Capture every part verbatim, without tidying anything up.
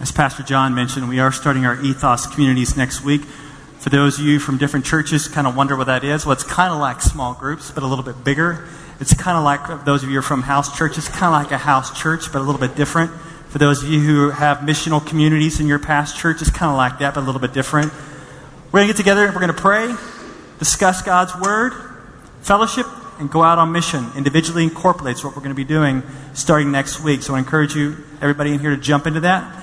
As Pastor John mentioned, we are starting our Ethos communities next week. For those of you from different churches kind of wonder what that is. Well, it's kind of like small groups, but a little bit bigger. It's kind of like, those of you who are from house churches, kind of like a house church, but a little bit different. For those of you who have missional communities in your past church, it's kind of like that, but a little bit different. We're going to get together, we're going to pray, discuss God's Word, fellowship, and go out on mission. Individually and corporately, it's what we're going to be doing starting next week. So I encourage you, everybody in here, to jump into that.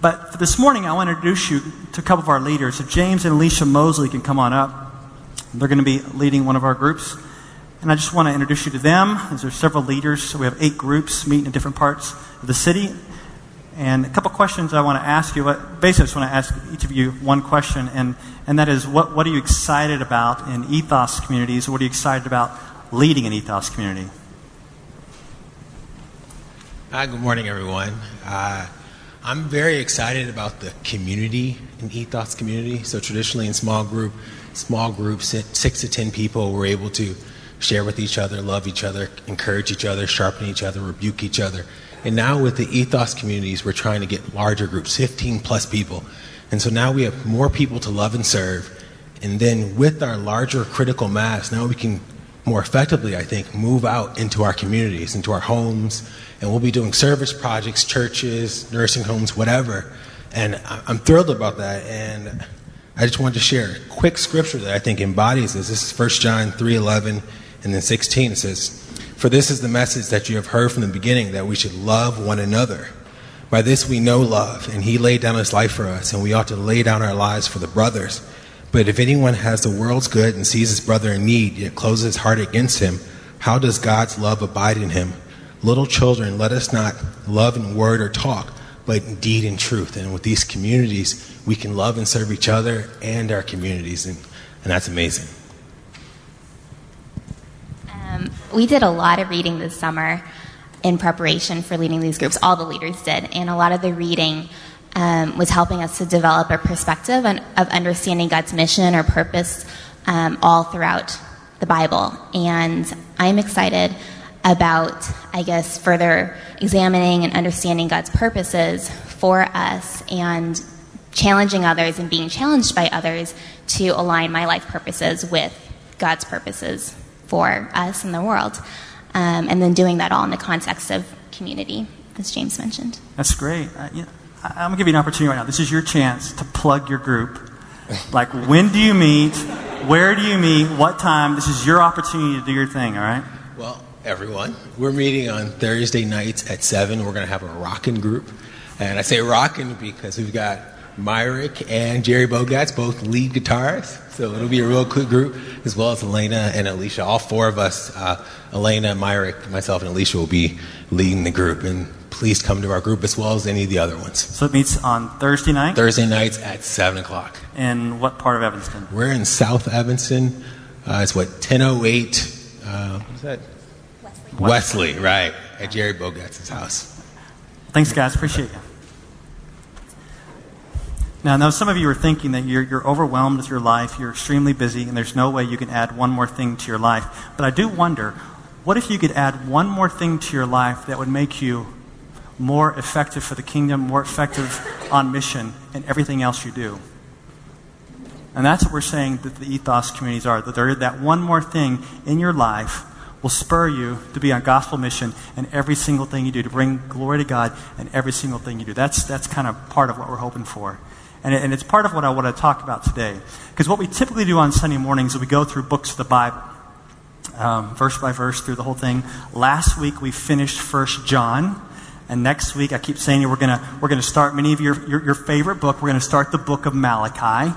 But for this morning, I want to introduce you to a couple of our leaders. So James and Alicia Mosley can come on up. They're going to be leading one of our groups. And I just want to introduce you to them. There are several leaders. So we have eight groups meeting in different parts of the city. And a couple of questions I want to ask you. Basically, I just want to ask each of you one question. And, and that is, what, what are you excited about in Ethos communities? What are you excited about leading an Ethos community? Hi, good morning, everyone. Uh, I'm very excited about the community in Ethos community. So traditionally in small group, small groups, six to ten people were able to share with each other, love each other, encourage each other, sharpen each other, rebuke each other. And now with the Ethos communities, we're trying to get larger groups, fifteen plus people. And so now we have more people to love and serve. And then with our larger critical mass, now we can more effectively, I think, move out into our communities, into our homes, and we'll be doing service projects, churches, nursing homes, whatever. And I'm thrilled about that, and I just wanted to share a quick scripture that I think embodies this. This is First John three eleven and then sixteen. It says, "For this is the message that you have heard from the beginning, that we should love one another. By this we know love, and he laid down his life for us, and we ought to lay down our lives for the brothers. But if anyone has the world's good and sees his brother in need, yet closes his heart against him, how does God's love abide in him? Little children, let us not love in word or talk, but in deed and truth." And with these communities, we can love and serve each other and our communities, and, and that's amazing. Um, we did a lot of reading this summer in preparation for leading these groups. All the leaders did, and a lot of the reading Um, was helping us to develop a perspective on, of understanding God's mission or purpose um, all throughout the Bible. And I'm excited about, I guess, further examining and understanding God's purposes for us and challenging others and being challenged by others to align my life purposes with God's purposes for us and the world. Um, and then doing that all in the context of community, as James mentioned. That's great. Uh, yeah. I'm going to give you an opportunity right now. This is your chance to plug your group. Like, when do you meet? Where do you meet? What time? This is your opportunity to do your thing, all right? Well, everyone, we're meeting on Thursday nights at seven. We're going to have a rockin' group. And I say rockin' because we've got Myrick and Jerry Bogats, both lead guitarists. So it'll be a real cool group, as well as Elena and Alicia. All four of us, uh, Elena, Myrick, myself, and Alicia will be leading the group. And please come to our group as well as any of the other ones. So it meets on Thursday night? Thursday nights at seven o'clock. In what part of Evanston? We're in South Evanston. Uh, it's what, ten oh eight? Uh, what is that? Wesley. Wesley, right, at Jerry Bogats' house. Thanks, guys. Appreciate you. Now, I know some of you are thinking that you're, you're overwhelmed with your life, you're extremely busy, and there's no way you can add one more thing to your life. But I do wonder, what if you could add one more thing to your life that would make you more effective for the kingdom, more effective on mission, and everything else you do? And that's what we're saying that the Ethos communities are, that there, that one more thing in your life will spur you to be on gospel mission in every single thing you do, to bring glory to God in every single thing you do. That's, that's kind of part of what we're hoping for. And, and it's part of what I want to talk about today. Because what we typically do on Sunday mornings is we go through books of the Bible, um, verse by verse through the whole thing. Last week we finished First John. And next week, I keep saying we're gonna we're gonna start many of your, your your favorite book. We're gonna start the book of Malachi,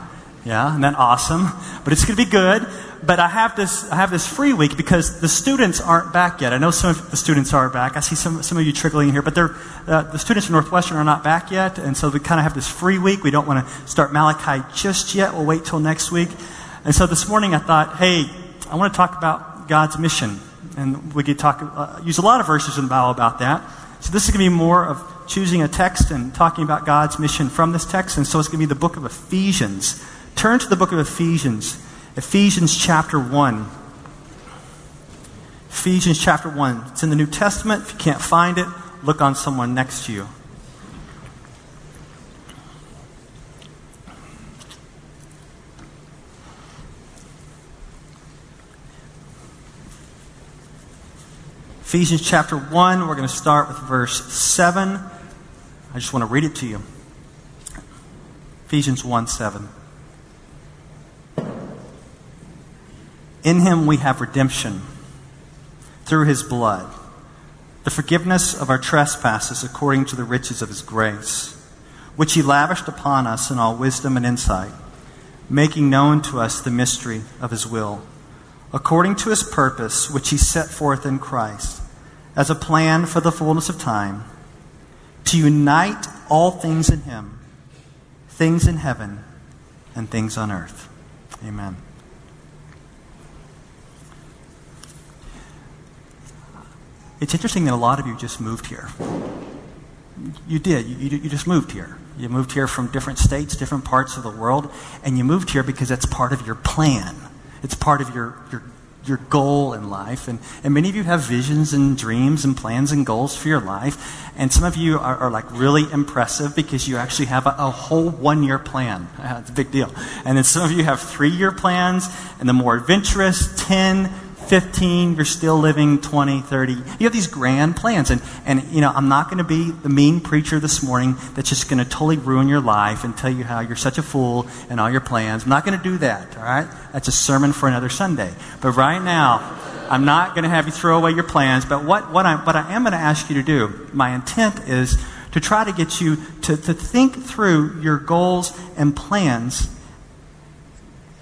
yeah, isn't that awesome? But it's gonna be good. But I have this I have this free week because the students aren't back yet. I know some of the students are back. I see some some of you trickling in here, but they're uh, the students from Northwestern are not back yet, and so we kind of have this free week. We don't want to start Malachi just yet. We'll wait till next week. And so this morning, I thought, hey, I want to talk about God's mission, and we could talk uh, use a lot of verses in the Bible about that. So this is going to be more of choosing a text and talking about God's mission from this text. And so it's going to be the book of Ephesians. Turn to the book of Ephesians. Ephesians chapter one. Ephesians chapter one. It's in the New Testament. If you can't find it, look on someone next to you. Ephesians chapter one, we're going to start with verse seven. I just want to read it to you. Ephesians one, seven. In him we have redemption through his blood, the forgiveness of our trespasses according to the riches of his grace, which he lavished upon us in all wisdom and insight, making known to us the mystery of his will, according to his purpose, which he set forth in Christ, as a plan for the fullness of time, to unite all things in him, things in heaven and things on earth. Amen. It's interesting that a lot of you just moved here. You did. You, you, you just moved here. You moved here from different states, different parts of the world, and you moved here because that's part of your plan. It's part of your your, your goal in life. And, and many of you have visions and dreams and plans and goals for your life. And some of you are, are like really impressive because you actually have a, a whole one-year plan. Uh, it's a big deal. And then some of you have three-year plans, and the more adventurous, ten, fifteen, you're still living twenty, thirty. You have these grand plans. And, and you know, I'm not going to be the mean preacher this morning that's just going to totally ruin your life and tell you how you're such a fool and all your plans. I'm not going to do that, all right? That's a sermon for another Sunday. But right now, I'm not going to have you throw away your plans. But what, what, I, what I am going to ask you to do, my intent is to try to get you to, to think through your goals and plans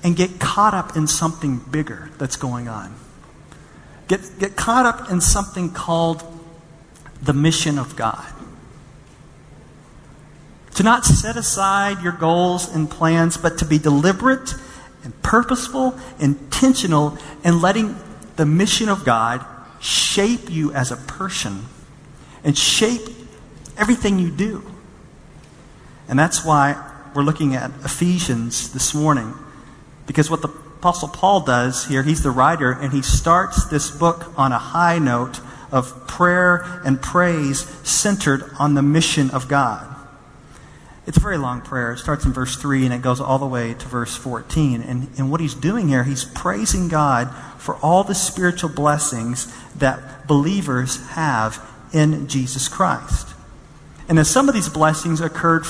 and get caught up in something bigger that's going on. Get, get caught up in something called the mission of God. To not set aside your goals and plans, but to be deliberate and purposeful, intentional, and letting the mission of God shape you as a person and shape everything you do. And that's why we're looking at Ephesians this morning, because what the Apostle Paul does here, he's the writer, and he starts this book on a high note of prayer and praise centered on the mission of God. It's a very long prayer. It starts in verse three and it goes all the way to verse fourteen. And, and what he's doing here, he's praising God for all the spiritual blessings that believers have in Jesus Christ. And that some of these blessings occurred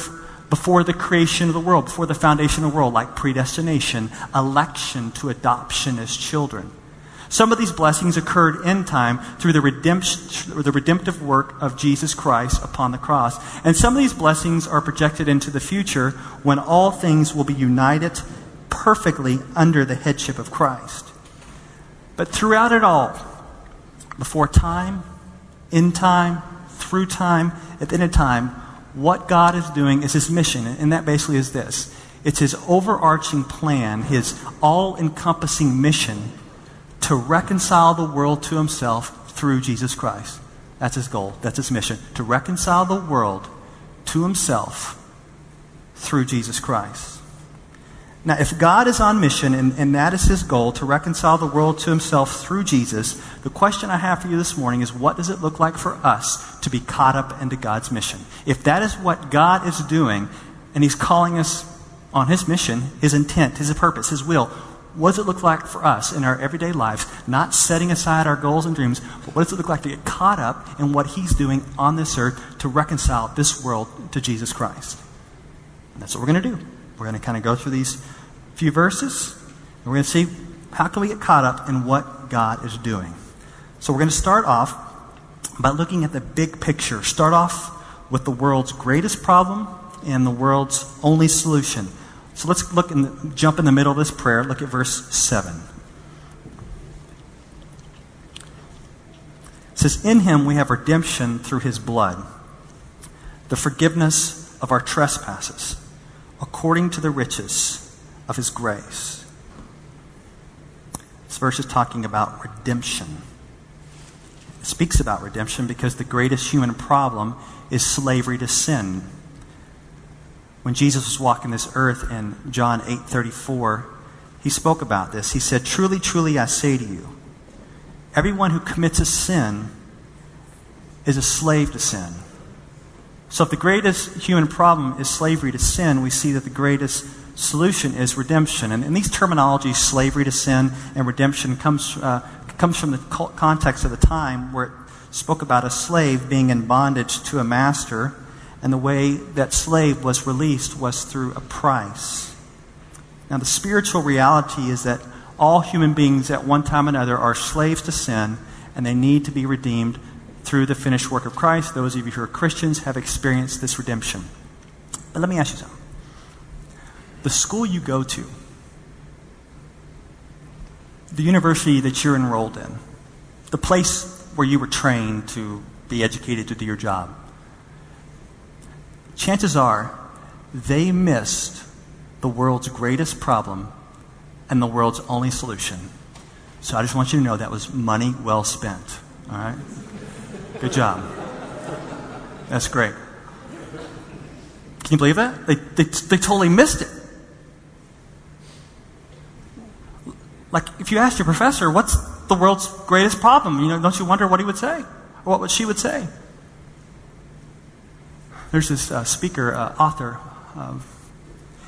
before the creation of the world, before the foundation of the world, like predestination, election to adoption as children. Some of these blessings occurred in time through the redemption, the redemptive work of Jesus Christ upon the cross. And some of these blessings are projected into the future when all things will be united perfectly under the headship of Christ. But throughout it all, before time, in time, through time, at the end of time, what God is doing is his mission, and that basically is this. It's his overarching plan, his all-encompassing mission to reconcile the world to himself through Jesus Christ. That's his goal. That's his mission, to reconcile the world to himself through Jesus Christ. Now, if God is on mission, and, and that is his goal, to reconcile the world to himself through Jesus, the question I have for you this morning is, what does it look like for us to be caught up into God's mission? If that is what God is doing, and he's calling us on his mission, his intent, his purpose, his will, what does it look like for us in our everyday lives, not setting aside our goals and dreams, but what does it look like to get caught up in what he's doing on this earth to reconcile this world to Jesus Christ? And that's what we're going to do. We're going to kind of go through these few verses, and we're going to see how can we get caught up in what God is doing. So we're going to start off by looking at the big picture. Start off with the world's greatest problem and the world's only solution. So let's look and jump in the middle of this prayer. Look at verse seven. It says, in him we have redemption through his blood, the forgiveness of our trespasses, according to the riches of his grace. This verse is talking about redemption. It speaks about redemption because the greatest human problem is slavery to sin. When Jesus was walking this earth in John eight thirty-four, he spoke about this. He said, truly, truly, I say to you, everyone who commits a sin is a slave to sin. So if the greatest human problem is slavery to sin, we see that the greatest solution is redemption. And in these terminologies, slavery to sin and redemption, comes, uh, comes from the context of the time where spoke about a slave being in bondage to a master, and the way that slave was released was through a price. Now, the spiritual reality is that all human beings at one time or another are slaves to sin, and they need to be redeemed through the finished work of Christ. Those of you who are Christians have experienced this redemption. But let me ask you something. The school you go to, the university that you're enrolled in, the place where you were trained to be educated to do your job, chances are they missed the world's greatest problem and the world's only solution. So I just want you to know that was money well spent. All right? Good job. That's great. Can you believe that? They, they, they totally missed it. Like, if you asked your professor, what's the world's greatest problem? You know, don't you wonder what he would say? Or what would she would say? There's this uh, speaker, uh, author. Uh,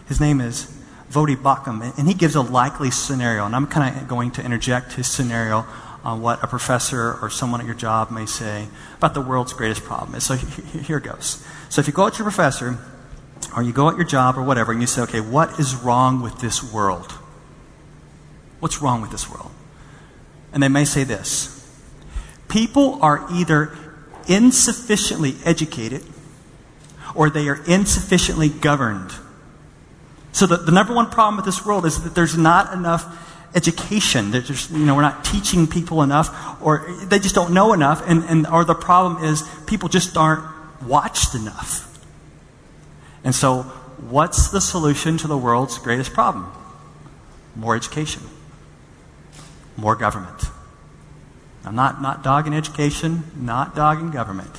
his name is Voddie Baucham, and he gives a likely scenario. And I'm kind of going to interject his scenario on what a professor or someone at your job may say about the world's greatest problem. And so here it goes. So if you go at your professor, or you go at your job or whatever, and you say, okay, what is wrong with this world? What's wrong with this world? And they may say this. People are either insufficiently educated or they are insufficiently governed. So the, the number one problem with this world is that there's not enough education. There's just, you know, we're not teaching people enough, or they just don't know enough, and, and or the problem is people just aren't watched enough. And so what's the solution to the world's greatest problem? More education. More government. I'm not, not dogging education, not dogging government.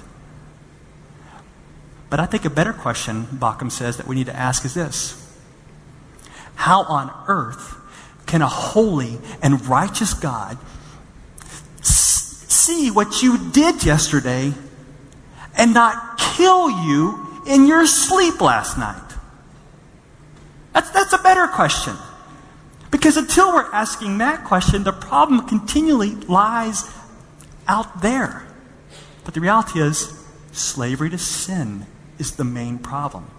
But I think a better question, Baucham says, that we need to ask is this. How on earth can a holy and righteous God s- see what you did yesterday and not kill you in your sleep last night? That's, that's a better question. Because until we're asking that question, the problem continually lies out there. But the reality is, slavery to sin is the main problem.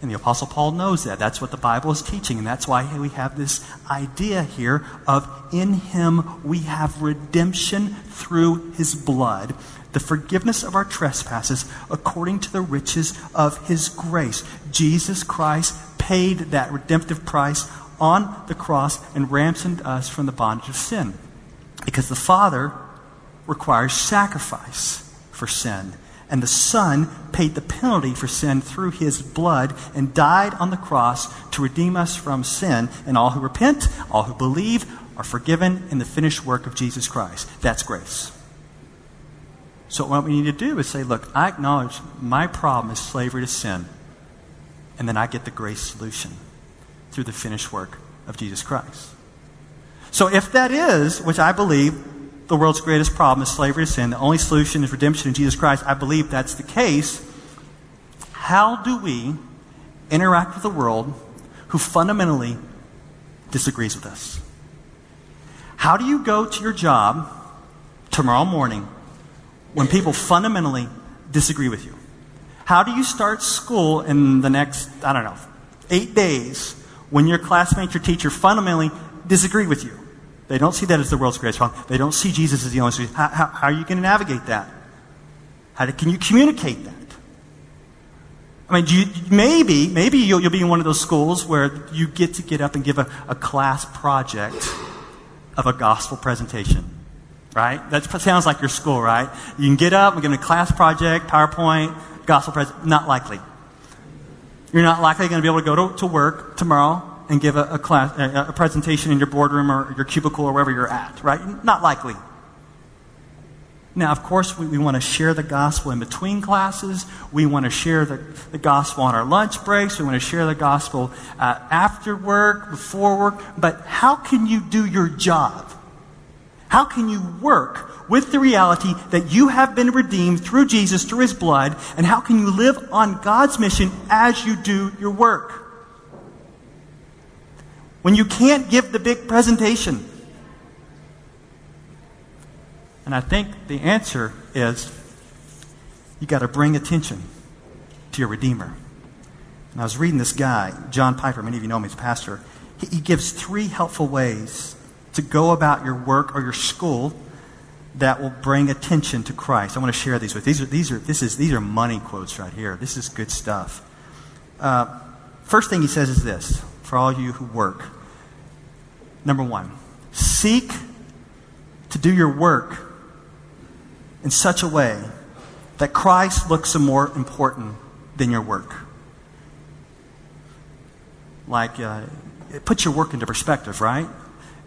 And the Apostle Paul knows that. That's what the Bible is teaching. And that's why we have this idea here of in him we have redemption through his blood, the forgiveness of our trespasses according to the riches of his grace. Jesus Christ paid that redemptive price on the cross and ransomed us from the bondage of sin. Because the Father requires sacrifice for sin. And the Son paid the penalty for sin through his blood and died on the cross to redeem us from sin. And all who repent, all who believe, are forgiven in the finished work of Jesus Christ. That's grace. So what we need to do is say, look, I acknowledge my problem is slavery to sin. And then I get the grace solution through the finished work of Jesus Christ. So if that is, which I believe, the world's greatest problem is slavery to sin. The only solution is redemption in Jesus Christ. I believe that's the case. How do we interact with a world who fundamentally disagrees with us? How do you go to your job tomorrow morning when people fundamentally disagree with you? How do you start school in the next, I don't know, eight days when your classmates or teacher fundamentally disagree with you? They don't see that as the world's greatest problem. They don't see Jesus as the only solution. How, how, how are you going to navigate that? How do, can you communicate that? I mean, do you, maybe, maybe you'll, you'll be in one of those schools where you get to get up and give a, a class project of a gospel presentation, right? That sounds like your school, right? You can get up and give them a class project, PowerPoint, gospel presentation. Not likely. You're not likely going to be able to go to, to work tomorrow and give a, a, class, a, a presentation in your boardroom or your cubicle or wherever you're at, right? Not likely. Now, of course, we, we want to share the gospel in between classes. We want to share the, the gospel on our lunch breaks. We want to share the gospel uh, after work, before work. But how can you do your job? How can you work with the reality that you have been redeemed through Jesus, through his blood, and how can you live on God's mission as you do your work? When you can't give the big presentation. And I think the answer is you got to bring attention to your Redeemer. And I was reading this guy, John Piper. Many of you know him, he's a pastor. He, he gives three helpful ways to go about your work or your school that will bring attention to Christ. I want to share these with you. These are, these are, this is, these are money quotes right here. This is good stuff. Uh, first thing he says is this, for all you who work. Number one, seek to do your work in such a way that Christ looks more important than your work. Like, uh, it puts your work into perspective, right?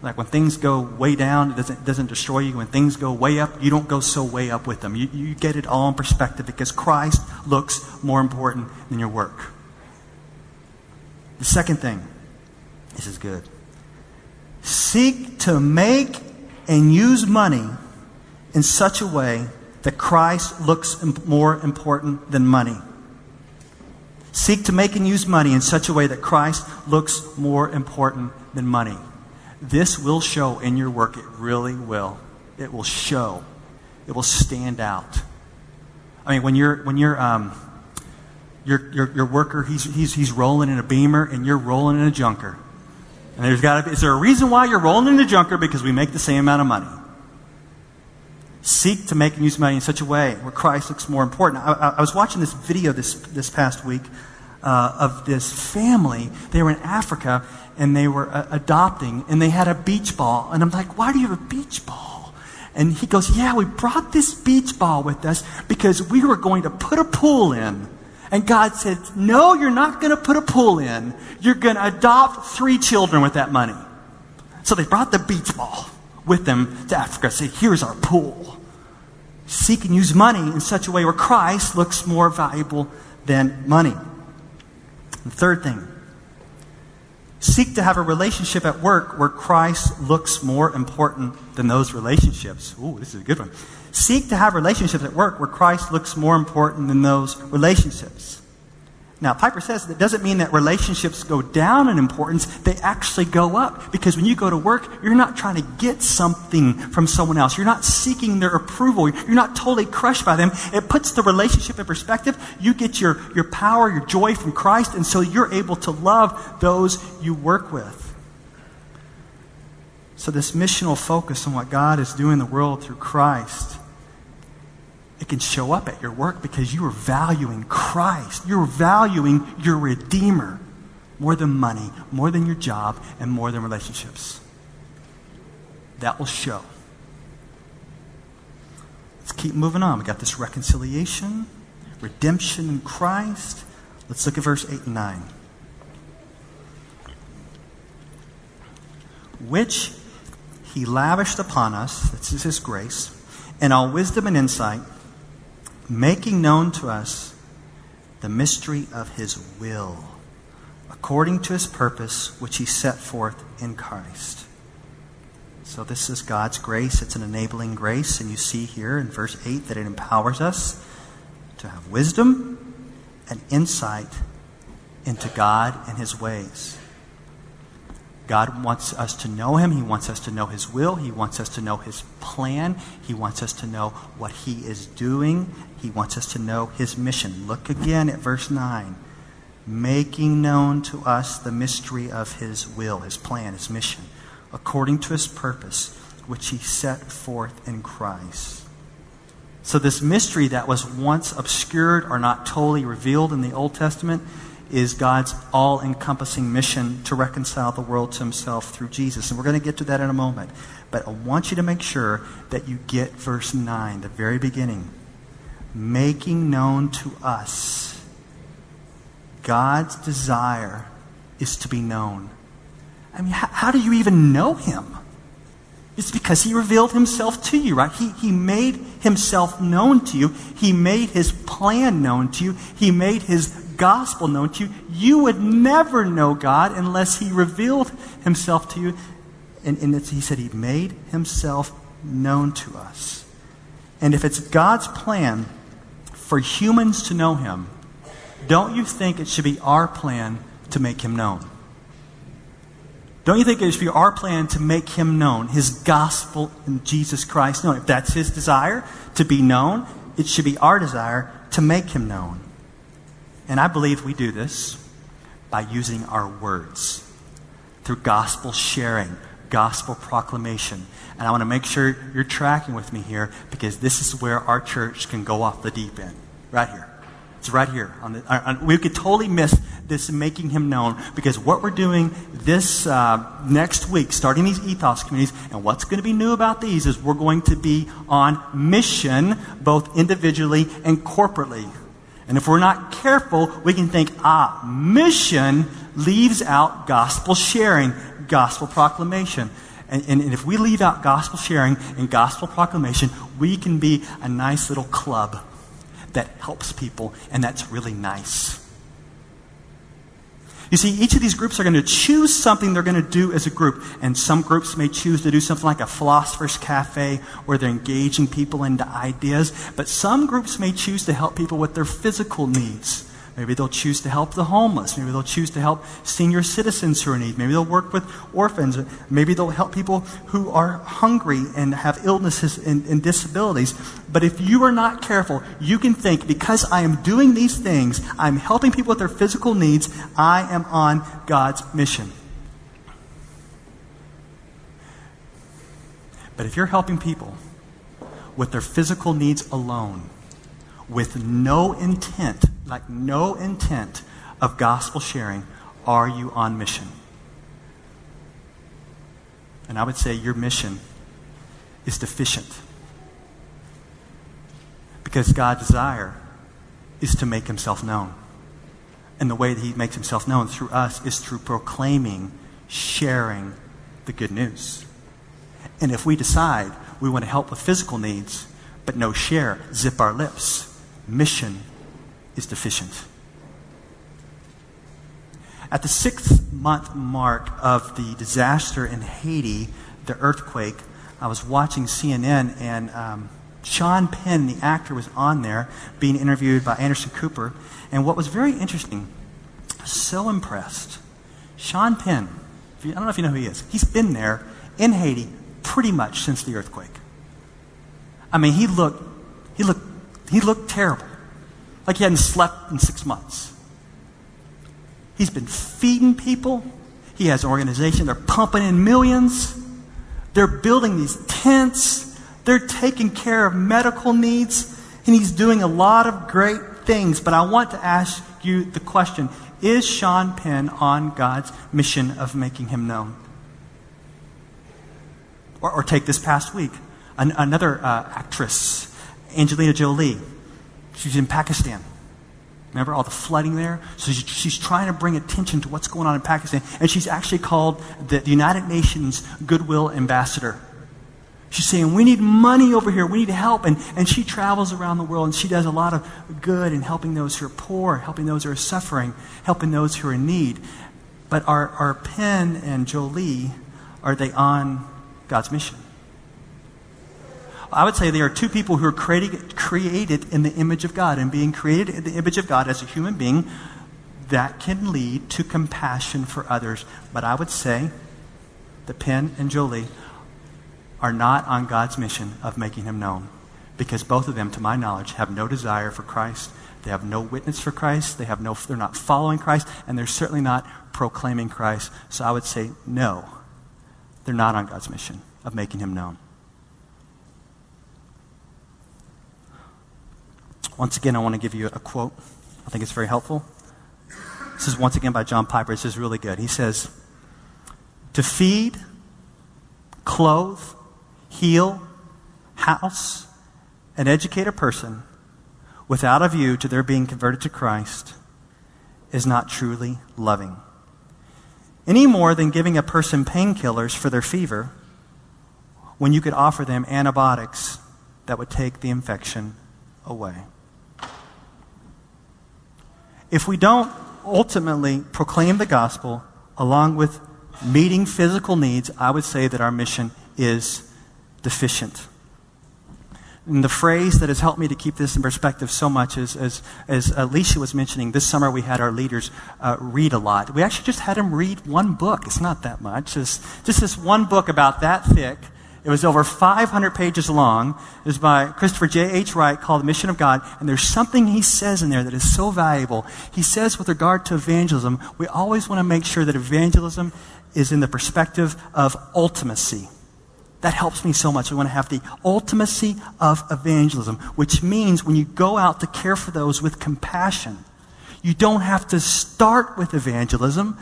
Like when things go way down, it doesn't, doesn't destroy you. When things go way up, you don't go so way up with them. You, you get it all in perspective because Christ looks more important than your work. The second thing, this is good. Seek to make and use money in such a way that Christ looks more important than money. Seek to make and use money in such a way that Christ looks more important than money. This will show in your work. It really will. It will show. It will stand out. I mean, when you're when you're um, your your your worker, he's he's he's rolling in a Beamer, and you're rolling in a junker. And there's got to be, is there a reason why you're rolling in a junker? Because we make the same amount of money. Seek to make and use money in such a way where Christ looks more important. I, I, I was watching this video this this past week uh, of this family. They were in Africa. And they were uh, adopting, and they had a beach ball. And I'm like, why do you have a beach ball? And he goes, yeah, we brought this beach ball with us because we were going to put a pool in. And God said, no, you're not going to put a pool in. You're going to adopt three children with that money. So they brought the beach ball with them to Africa. Say, here's our pool. Seek and use money in such a way where Christ looks more valuable than money. The third thing. Seek to have a relationship at work where Christ looks more important than those relationships. Ooh, this is a good one. Seek to have relationships at work where Christ looks more important than those relationships. Now, Piper says that doesn't mean that relationships go down in importance. They actually go up. Because when you go to work, you're not trying to get something from someone else. You're not seeking their approval. You're not totally crushed by them. It puts the relationship in perspective. You get your, your power, your joy from Christ, and so you're able to love those you work with. So this missional focus on what God is doing in the world through Christ, it can show up at your work because you are valuing Christ. You're valuing your Redeemer more than money, more than your job, and more than relationships. That will show. Let's keep moving on. We got this reconciliation, redemption in Christ. Let's look at verse eight and nine. Which he lavished upon us, this is his grace, in all wisdom and insight, making known to us the mystery of his will, according to his purpose, which he set forth in Christ. So this is God's grace. It's an enabling grace. And you see here in verse eight that it empowers us to have wisdom and insight into God and his ways. God wants us to know him. He wants us to know his will. He wants us to know his plan. He wants us to know what he is doing. He wants us to know his mission. Look again at verse nine. Making known to us the mystery of his will, his plan, his mission, according to his purpose, which he set forth in Christ. So this mystery that was once obscured or not totally revealed in the Old Testament is God's all-encompassing mission to reconcile the world to himself through Jesus. And we're going to get to that in a moment. But I want you to make sure that you get verse nine, the very beginning. Making known to us. God's desire is to be known. I mean, how, how do you even know him? It's because he revealed himself to you, right? He, he made himself known to you. He made his plan known to you. He made his gospel known to you. You would never know God unless he revealed himself to you. And, and he said he made himself known to us. And if it's God's plan for humans to know him, don't you think it should be our plan to make him known? Don't you think it should be our plan to make him known, his gospel in Jesus Christ known? If that's his desire to be known, it should be our desire to make him known. And I believe we do this by using our words, through gospel sharing, gospel proclamation. And I want to make sure you're tracking with me here, because this is where our church can go off the deep end, right here. It's right here. On the, on, we could totally miss this making him known, because what we're doing this uh, next week, starting these ethos communities, and what's going to be new about these is we're going to be on mission, both individually and corporately. And if we're not careful, we can think, ah, mission leaves out gospel sharing, gospel proclamation. And, and, and if we leave out gospel sharing and gospel proclamation, we can be a nice little club that helps people, and that's really nice. You see, each of these groups are going to choose something they're going to do as a group, and some groups may choose to do something like a philosopher's cafe where they're engaging people into ideas, but some groups may choose to help people with their physical needs. Maybe they'll choose to help the homeless. Maybe they'll choose to help senior citizens who are in need. Maybe they'll work with orphans. Maybe they'll help people who are hungry and have illnesses and, and disabilities. But if you are not careful, you can think, because I am doing these things, I'm helping people with their physical needs, I am on God's mission. But if you're helping people with their physical needs alone, with no intent, like no intent of gospel sharing, are you on mission? And I would say your mission is deficient, because God's desire is to make himself known. And the way that he makes himself known through us is through proclaiming, sharing the good news. And if we decide we want to help with physical needs, but no share, zip our lips, mission is deficient. At the sixth month mark of the disaster in Haiti, the earthquake, I was watching C N N, and um, Sean Penn, the actor, was on there being interviewed by Anderson Cooper. And what was very interesting, so impressed, Sean Penn, if you, I don't know if you know who he is, he's been there in Haiti pretty much since the earthquake. I mean, he looked, he looked, he looked terrible. Like he hadn't slept in six months. He's been feeding people. He has an organization. They're pumping in millions. They're building these tents. They're taking care of medical needs. And he's doing a lot of great things. But I want to ask you the question, is Sean Penn on God's mission of making him known? Or, or take this past week, an, another uh, actress, Angelina Jolie. She's in Pakistan. Remember all the flooding there? So she's, she's trying to bring attention to what's going on in Pakistan. And she's actually called the, the United Nations Goodwill Ambassador. She's saying, we need money over here. We need help. And, and she travels around the world, and she does a lot of good in helping those who are poor, helping those who are suffering, helping those who are in need. But are, are Penn and Jolie, are they on God's mission? I would say they are two people who are created, created in the image of God, and being created in the image of God as a human being, that can lead to compassion for others. But I would say that Penn and Jolie are not on God's mission of making him known, because both of them, to my knowledge, have no desire for Christ. They have no witness for Christ. They have no, they're not following Christ, and they're certainly not proclaiming Christ. So I would say no, they're not on God's mission of making him known. Once again, I want to give you a quote. I think it's very helpful. This is once again by John Piper. This is really good. He says, to feed, clothe, heal, house, and educate a person without a view to their being converted to Christ is not truly loving, any more than giving a person painkillers for their fever when you could offer them antibiotics that would take the infection away. If we don't ultimately proclaim the gospel along with meeting physical needs, I would say that our mission is deficient. And the phrase that has helped me to keep this in perspective so much is, as, as Alicia was mentioning, this summer we had our leaders uh, read a lot. We actually just had them read one book. It's not that much. It's just this one book about that thick. It was over five hundred pages long. It was by Christopher J. H. Wright, called The Mission of God. And there's something he says in there that is so valuable. He says, with regard to evangelism, we always want to make sure that evangelism is in the perspective of ultimacy. That helps me so much. We want to have the ultimacy of evangelism, which means when you go out to care for those with compassion, you don't have to start with evangelism.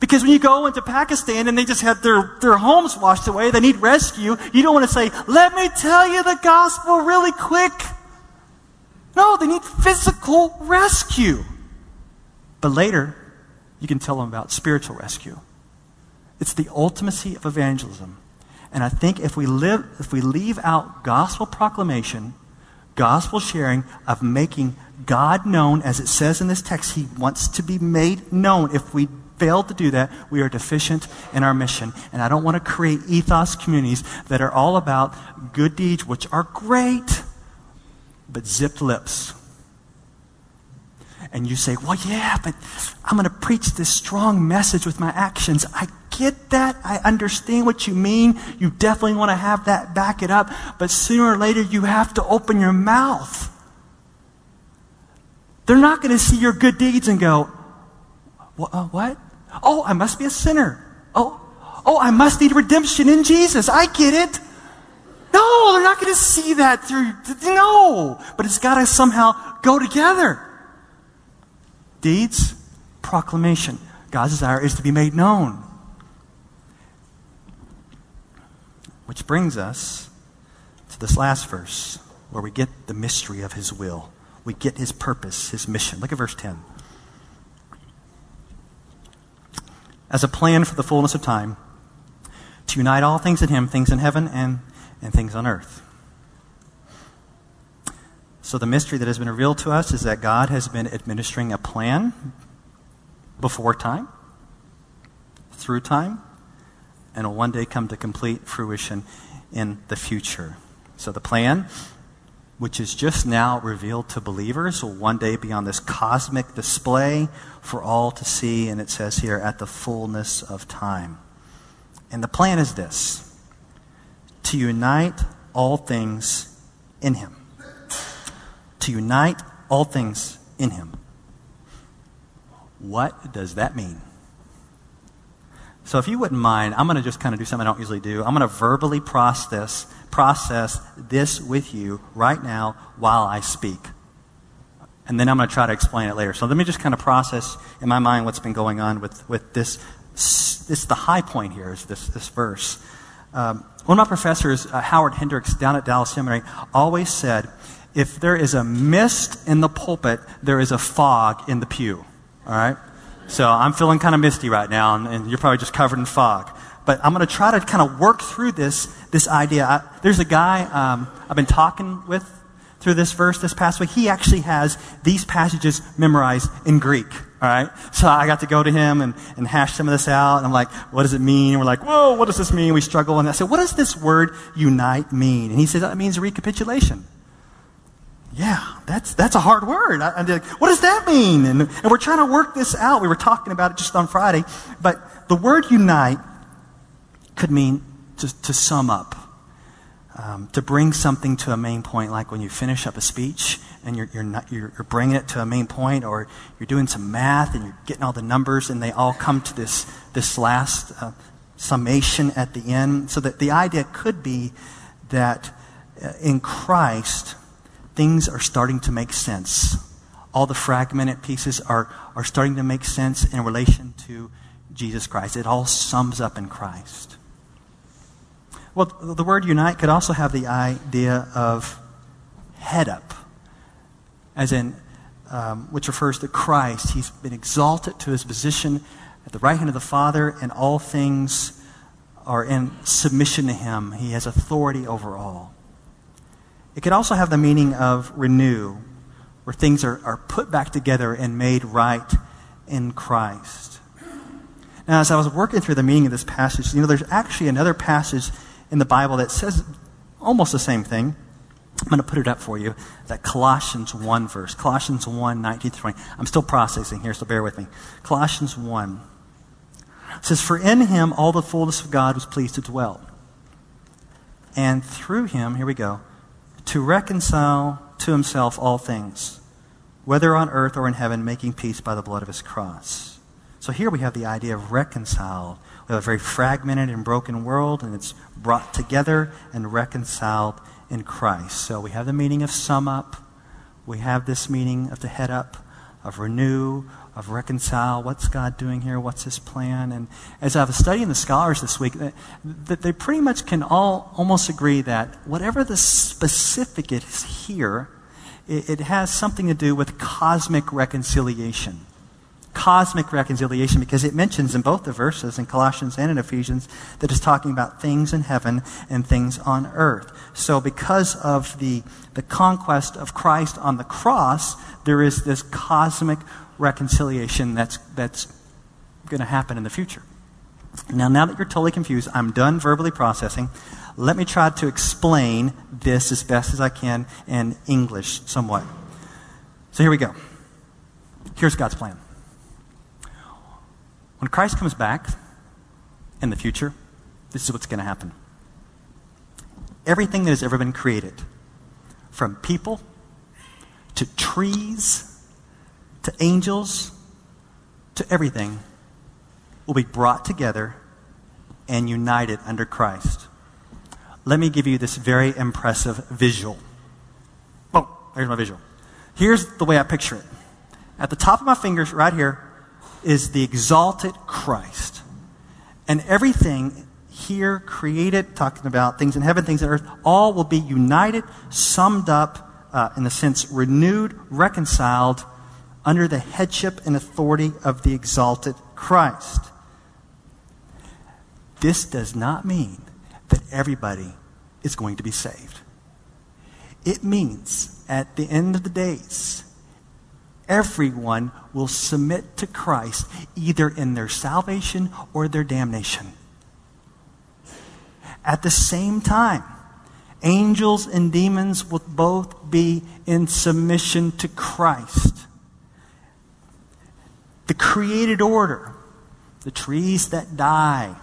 Because when you go into Pakistan and they just had their, their homes washed away, they need rescue, you don't want to say, let me tell you the gospel really quick. No, they need physical rescue. But later, you can tell them about spiritual rescue. It's the ultimacy of evangelism. And I think if we, live, if we leave out gospel proclamation, gospel sharing of making God known, as it says in this text, he wants to be made known. If we failed to do that, we are deficient in our mission. And I don't want to create ethos communities that are all about good deeds, which are great, but zipped lips. And you say, well, yeah, but I'm going to preach this strong message with my actions. I get that. I understand what you mean. You definitely want to have that back it up. But sooner or later, you have to open your mouth. They're not going to see your good deeds and go, what? Oh, I must be a sinner. Oh, oh, I must need redemption in Jesus. I get it. No, they're not going to see that through. No, but it's got to somehow go together. Deeds, proclamation. God's desire is to be made known. Which brings us to this last verse where we get the mystery of his will. We get his purpose, his mission. Look at verse ten. As a plan for the fullness of time, to unite all things in him, things in heaven and, and things on earth. So the mystery that has been revealed to us is that God has been administering a plan before time, through time, and will one day come to complete fruition in the future. So the plan, which is just now revealed to believers, will one day be on this cosmic display for all to see, and it says here, at the fullness of time. And the plan is this: to unite all things in him. To unite all things in him. What does that mean? So if you wouldn't mind, I'm going to just kind of do something I don't usually do. I'm going to verbally process process this with you right now while I speak. And then I'm going to try to explain it later. So let me just kind of process in my mind what's been going on with, with this. This the high point here is this, this verse. Um, one of my professors, uh, Howard Hendricks, down at Dallas Seminary, always said, if there is a mist in the pulpit, there is a fog in the pew. All right? So I'm feeling kind of misty right now, and, and you're probably just covered in fog. But I'm going to try to kind of work through this this idea. I, there's a guy um, I've been talking with through this verse this past week. He actually has these passages memorized in Greek. All right? So I got to go to him and, and hash some of this out. And I'm like, what does it mean? And we're like, whoa, what does this mean? We struggle. And I said, what does this word unite mean? And he said, that means recapitulation. Yeah, that's that's a hard word. I, I'm like, what does that mean? And, and we're trying to work this out. We were talking about it just on Friday. But the word unite could mean to, to sum up, um, to bring something to a main point, like when you finish up a speech and you're, you're, not, you're, you're bringing it to a main point, or you're doing some math and you're getting all the numbers and they all come to this, this last uh, summation at the end. So that the idea could be that in Christ, things are starting to make sense. All the fragmented pieces are, are starting to make sense in relation to Jesus Christ. It all sums up in Christ. Well, the word unite could also have the idea of head up, as in, um, which refers to Christ. He's been exalted to his position at the right hand of the Father, and all things are in submission to him. He has authority over all. It could also have the meaning of renew, where things are, are put back together and made right in Christ. Now, as I was working through the meaning of this passage, you know, there's actually another passage in the Bible that says almost the same thing. I'm going to put it up for you, that Colossians one verse, Colossians one, nineteen to twenty. I'm still processing here, so bear with me. Colossians one says, "For in him all the fullness of God was pleased to dwell, and through him," here we go, "to reconcile to himself all things, whether on earth or in heaven, making peace by the blood of his cross." So here we have the idea of reconciled. We have a very fragmented and broken world, and it's brought together and reconciled in Christ. So we have the meaning of sum up. We have this meaning of the head up, of renew, of reconcile. What's God doing here? What's his plan? And as I was studying the scholars this week, that they pretty much can all almost agree that whatever the specific is here, it has something to do with cosmic reconciliation. Cosmic reconciliation, because it mentions in both the verses, in Colossians and in Ephesians, that it's talking about things in heaven and things on earth. So because of the, the conquest of Christ on the cross, there is this cosmic reconciliation that's, that's going to happen in the future. Now, now that you're totally confused, I'm done verbally processing. Let me try to explain this as best as I can in English somewhat. So here we go. Here's God's plan. When Christ comes back in the future, this is what's going to happen. Everything that has ever been created, from people to trees to angels to everything, will be brought together and united under Christ. Let me give you this very impressive visual. Oh, here's my visual. Here's the way I picture it. At the top of my fingers right here is the exalted Christ. And everything here created, talking about things in heaven, things on earth, all will be united, summed up, uh, in a sense, renewed, reconciled, under the headship and authority of the exalted Christ. This does not mean that everybody is going to be saved. It means at the end of the days, everyone will submit to Christ either in their salvation or their damnation. At the same time, angels and demons will both be in submission to Christ. The created order, the trees that die,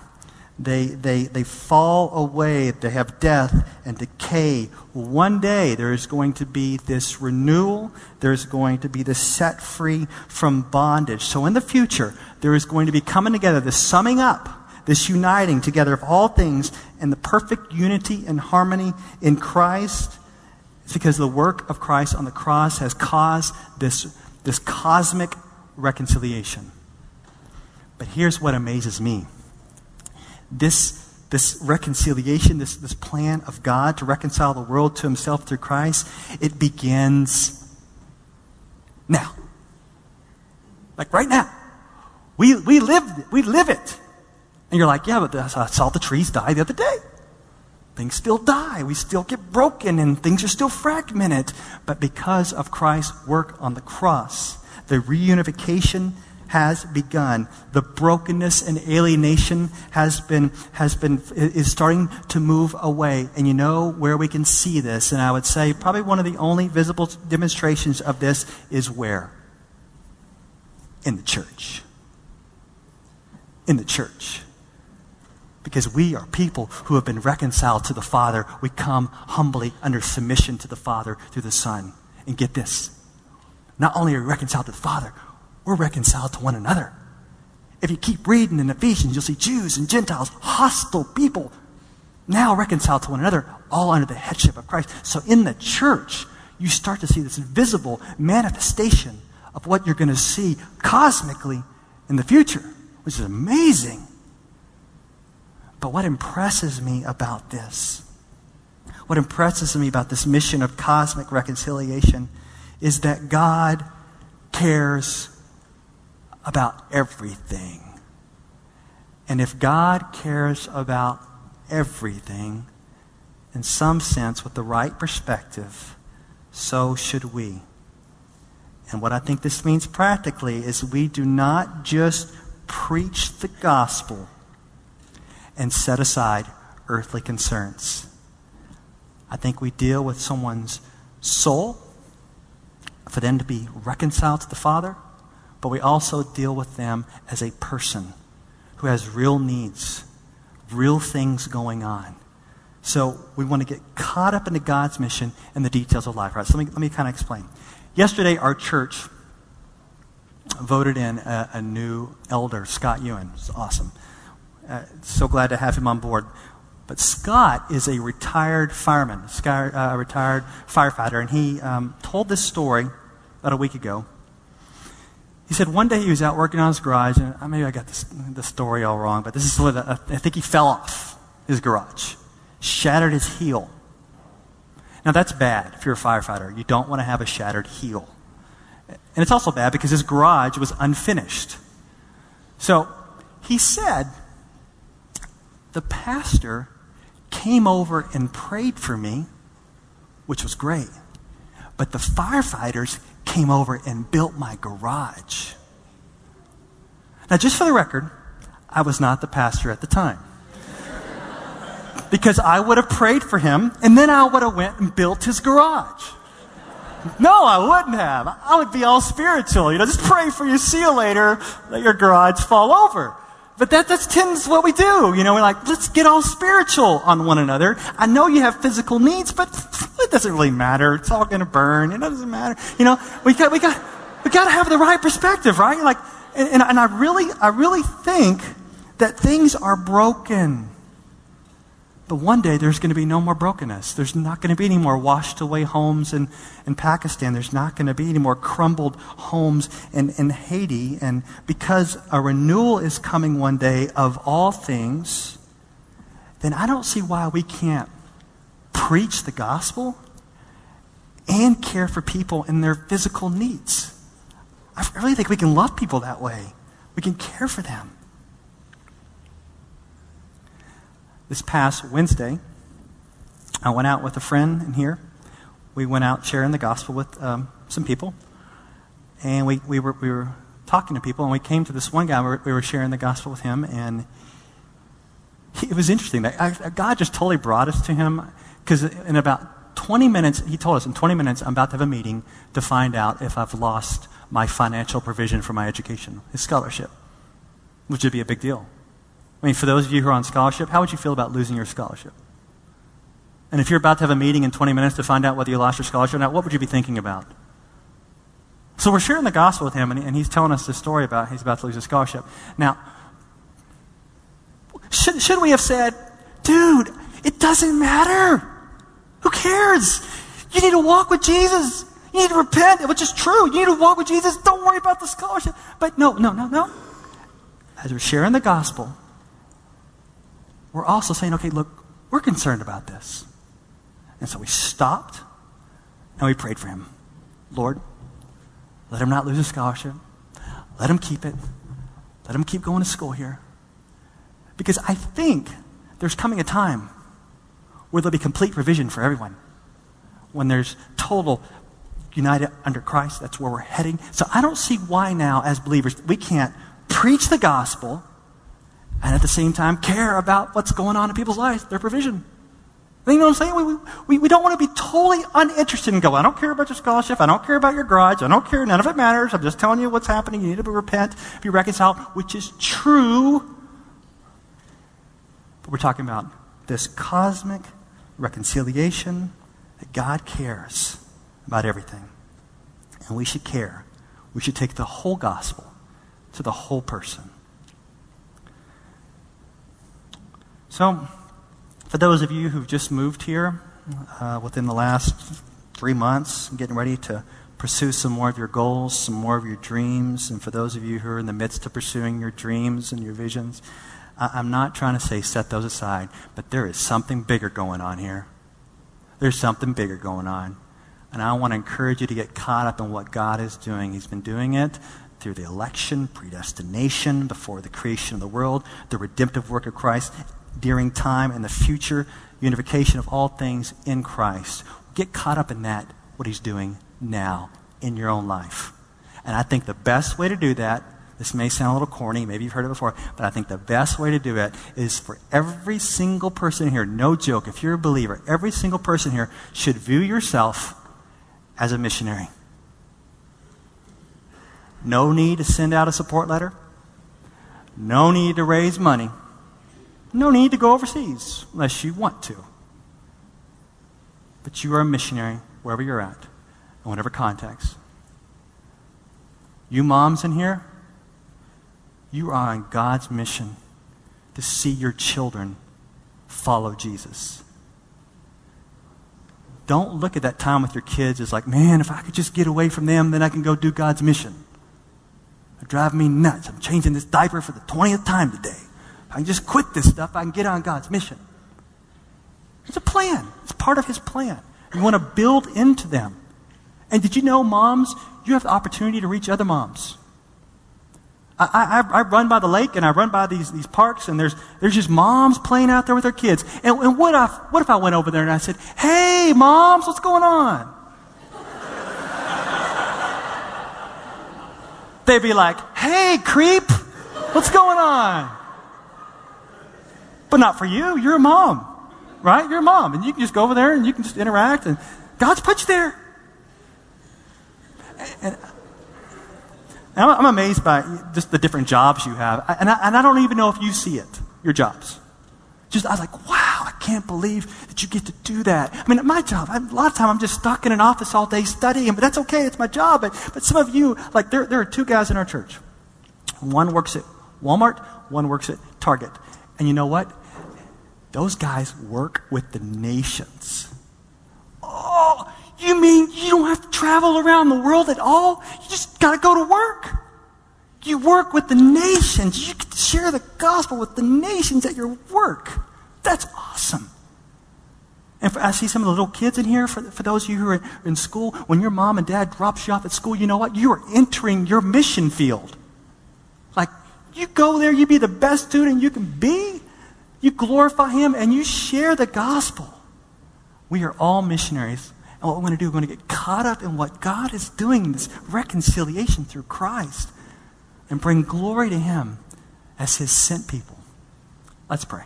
They, they, they fall away. They have death and decay. One day there is going to be this renewal. There is going to be this set free from bondage. So in the future, there is going to be coming together, this summing up, this uniting together of all things in the perfect unity and harmony in Christ. It's because the work of Christ on the cross has caused this, this cosmic reconciliation. But here's what amazes me. This, this reconciliation, this, this plan of God to reconcile the world to himself through Christ, it begins now. Like right now. We, we, live, we live it. And you're like, yeah, but I saw the trees die the other day. Things still die. We still get broken and things are still fragmented. But because of Christ's work on the cross, the reunification has begun. The brokenness and alienation has been, has been, is starting to move away. And you know where we can see this, and I would say probably one of the only visible demonstrations of this is where? In the church. In the church. Because we are people who have been reconciled to the Father. We come humbly under submission to the Father through the Son. And get this, not only are we reconciled to the Father, we're reconciled to one another. If you keep reading in Ephesians, you'll see Jews and Gentiles, hostile people, now reconciled to one another, all under the headship of Christ. So in the church, you start to see this visible manifestation of what you're going to see cosmically in the future, which is amazing. But what impresses me about this, what impresses me about this mission of cosmic reconciliation is that God cares about everything. And if God cares about everything, in some sense, with the right perspective, so should we. And what I think this means practically is we do not just preach the gospel and set aside earthly concerns. I think we deal with someone's soul for them to be reconciled to the Father, but we also deal with them as a person who has real needs, real things going on. So we want to get caught up into God's mission and the details of life. Right? So let me, let me kind of explain. Yesterday, our church voted in a, a new elder, Scott Ewan. It's awesome. Uh, so glad to have him on board. But Scott is a retired fireman, Scott, uh, a retired firefighter, and he um, told this story about a week ago. He said one day he was out working on his garage, and uh, maybe I got this, this story all wrong, but this is I think he fell off his garage, shattered his heel. Now that's bad if you're a firefighter. You don't want to have a shattered heel. And it's also bad because his garage was unfinished. So he said the pastor came over and prayed for me, which was great. But the firefighters came over and built my garage. Now, just for the record, I was not the pastor at the time. Because I would have prayed for him, and then I would have went and built his garage. No, I wouldn't have. I would be all spiritual. You know, just pray for you, see you later, let your garage fall over. But that, that's tends what we do. You know, we're like, let's get all spiritual on one another. I know you have physical needs, but it doesn't really matter. It's all going to burn. It doesn't matter. You know, we got, we got, we got to have the right perspective, right? Like, and, and, and I really, I really think that things are broken. But one day there's going to be no more brokenness. There's not going to be any more washed away homes in, in Pakistan. There's not going to be any more crumbled homes in, in Haiti. And because a renewal is coming one day of all things, then I don't see why we can't preach the gospel and care for people in their physical needs. I really think we can love people that way. We can care for them. This past Wednesday, I went out with a friend in here. We went out sharing the gospel with um, some people. And we, we, were, we were talking to people, and we came to this one guy. We were, we were sharing the gospel with him, and he, it was interesting. That I, God just totally brought us to him, because in about twenty minutes, he told us, in twenty minutes, I'm about to have a meeting to find out if I've lost my financial provision for my education, his scholarship, which would be a big deal. I mean, for those of you who are on scholarship, how would you feel about losing your scholarship? And if you're about to have a meeting in twenty minutes to find out whether you lost your scholarship or not, what would you be thinking about? So we're sharing the gospel with him, and he's telling us this story about he's about to lose his scholarship. Now, should, should we have said, dude, it doesn't matter. Who cares? You need to walk with Jesus. You need to repent, which is true. You need to walk with Jesus. Don't worry about the scholarship. But no, no, no, no. As we're sharing the gospel, we're also saying, okay, look, we're concerned about this. And so we stopped and we prayed for him. Lord, let him not lose his scholarship. Let him keep it. Let him keep going to school here. Because I think there's coming a time where there'll be complete provision for everyone. When there's total united under Christ, that's where we're heading. So I don't see why now, as believers, we can't preach the gospel and at the same time care about what's going on in people's lives, their provision. You know what I'm saying? We, we, we don't want to be totally uninterested and go, I don't care about your scholarship, I don't care about your garage, I don't care, none of it matters, I'm just telling you what's happening, you need to be repent, be reconciled, which is true. But we're talking about this cosmic reconciliation that God cares about everything. And we should care. We should take the whole gospel to the whole person. So, for those of you who've just moved here uh, within the last three months, getting ready to pursue some more of your goals, some more of your dreams, and for those of you who are in the midst of pursuing your dreams and your visions, I- I'm not trying to say set those aside, but there is something bigger going on here. There's something bigger going on. And I want to encourage you to get caught up in what God is doing. He's been doing it through the election, predestination, before the creation of the world, the redemptive work of Christ, during time and the future unification of all things in Christ. Get caught up in that, what he's doing now in your own life. And I think the best way to do that This may sound a little corny, maybe you've heard it before, but I think the best way to do it is for every single person here, no joke, if you're a believer, every single person here should view yourself as a missionary. No need to send out a support letter. No need to raise money. No need to go overseas unless you want to. But you are a missionary wherever you're at, in whatever context. You moms in here, you are on God's mission to see your children follow Jesus. Don't look at that time with your kids as like, man, if I could just get away from them, then I can go do God's mission. It drives me nuts. I'm changing this diaper for the twentieth time today. If I can just quit this stuff, I can get on God's mission. It's a plan. It's part of his plan. You want to build into them. And did you know, moms, you have the opportunity to reach other moms. I, I, I run by the lake and I run by these, these parks, and there's, there's just moms playing out there with their kids. And, and what, if, what if I went over there and I said, hey, moms, what's going on? They'd be like, hey, creep, what's going on? But not for you. You're a mom, right? You're a mom. And you can just go over there and you can just interact. And God's put you there. And, and I'm amazed by just the different jobs you have. And I, and I don't even know if you see it, your jobs. Just, I was like, wow, I can't believe that you get to do that. I mean, at my job, I, a lot of time I'm just stuck in an office all day studying, but that's okay, it's my job. But, but some of you, like there, there are two guys in our church. One works at Walmart, one works at Target. And you know what? Those guys work with the nations. Oh, you mean you don't have to travel around the world at all? You just got to go to work. You work with the nations. You get to share the gospel with the nations at your work. That's awesome. And for, I see some of the little kids in here. For, for those of you who are in school, when your mom and dad drops you off at school, you know what? You are entering your mission field. Like, you go there, you be the best student you can be. You glorify him, and you share the gospel. We are all missionaries. And what we're going to do, we're going to get caught up in what God is doing, this reconciliation through Christ, and bring glory to him as his sent people. Let's pray.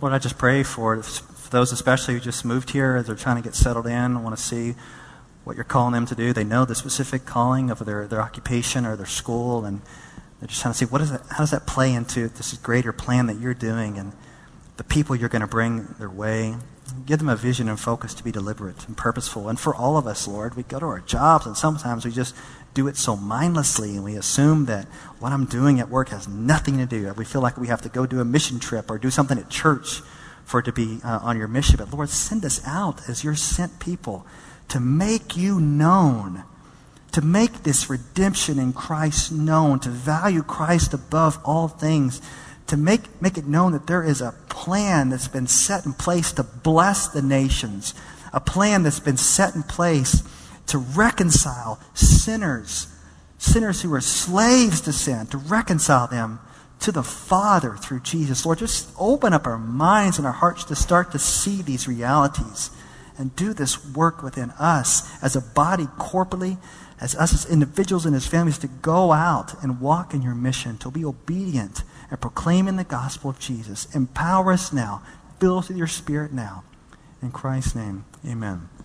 Lord, I just pray for, for those especially who just moved here as they're trying to get settled in. I want to see what you're calling them to do. They know the specific calling of their, their occupation or their school, and they're just trying to see what is that, how does that play into this greater plan that you're doing and the people you're going to bring their way. Give them a vision and focus to be deliberate and purposeful. And for all of us, Lord, we go to our jobs, and sometimes we just do it so mindlessly, and we assume that what I'm doing at work has nothing to do. We feel like we have to go do a mission trip or do something at church for it to be uh, on your mission. But Lord, send us out as your sent people to make you known, to make this redemption in Christ known, to value Christ above all things, to make, make it known that there is a plan that's been set in place to bless the nations, a plan that's been set in place to reconcile sinners, sinners who are slaves to sin, to reconcile them to the Father through Jesus. Lord, just open up our minds and our hearts to start to see these realities and do this work within us as a body corporately, as us as individuals and as families, to go out and walk in your mission, to be obedient and proclaim in the gospel of Jesus. Empower us now. Fill us with your Spirit now. In Christ's name, amen.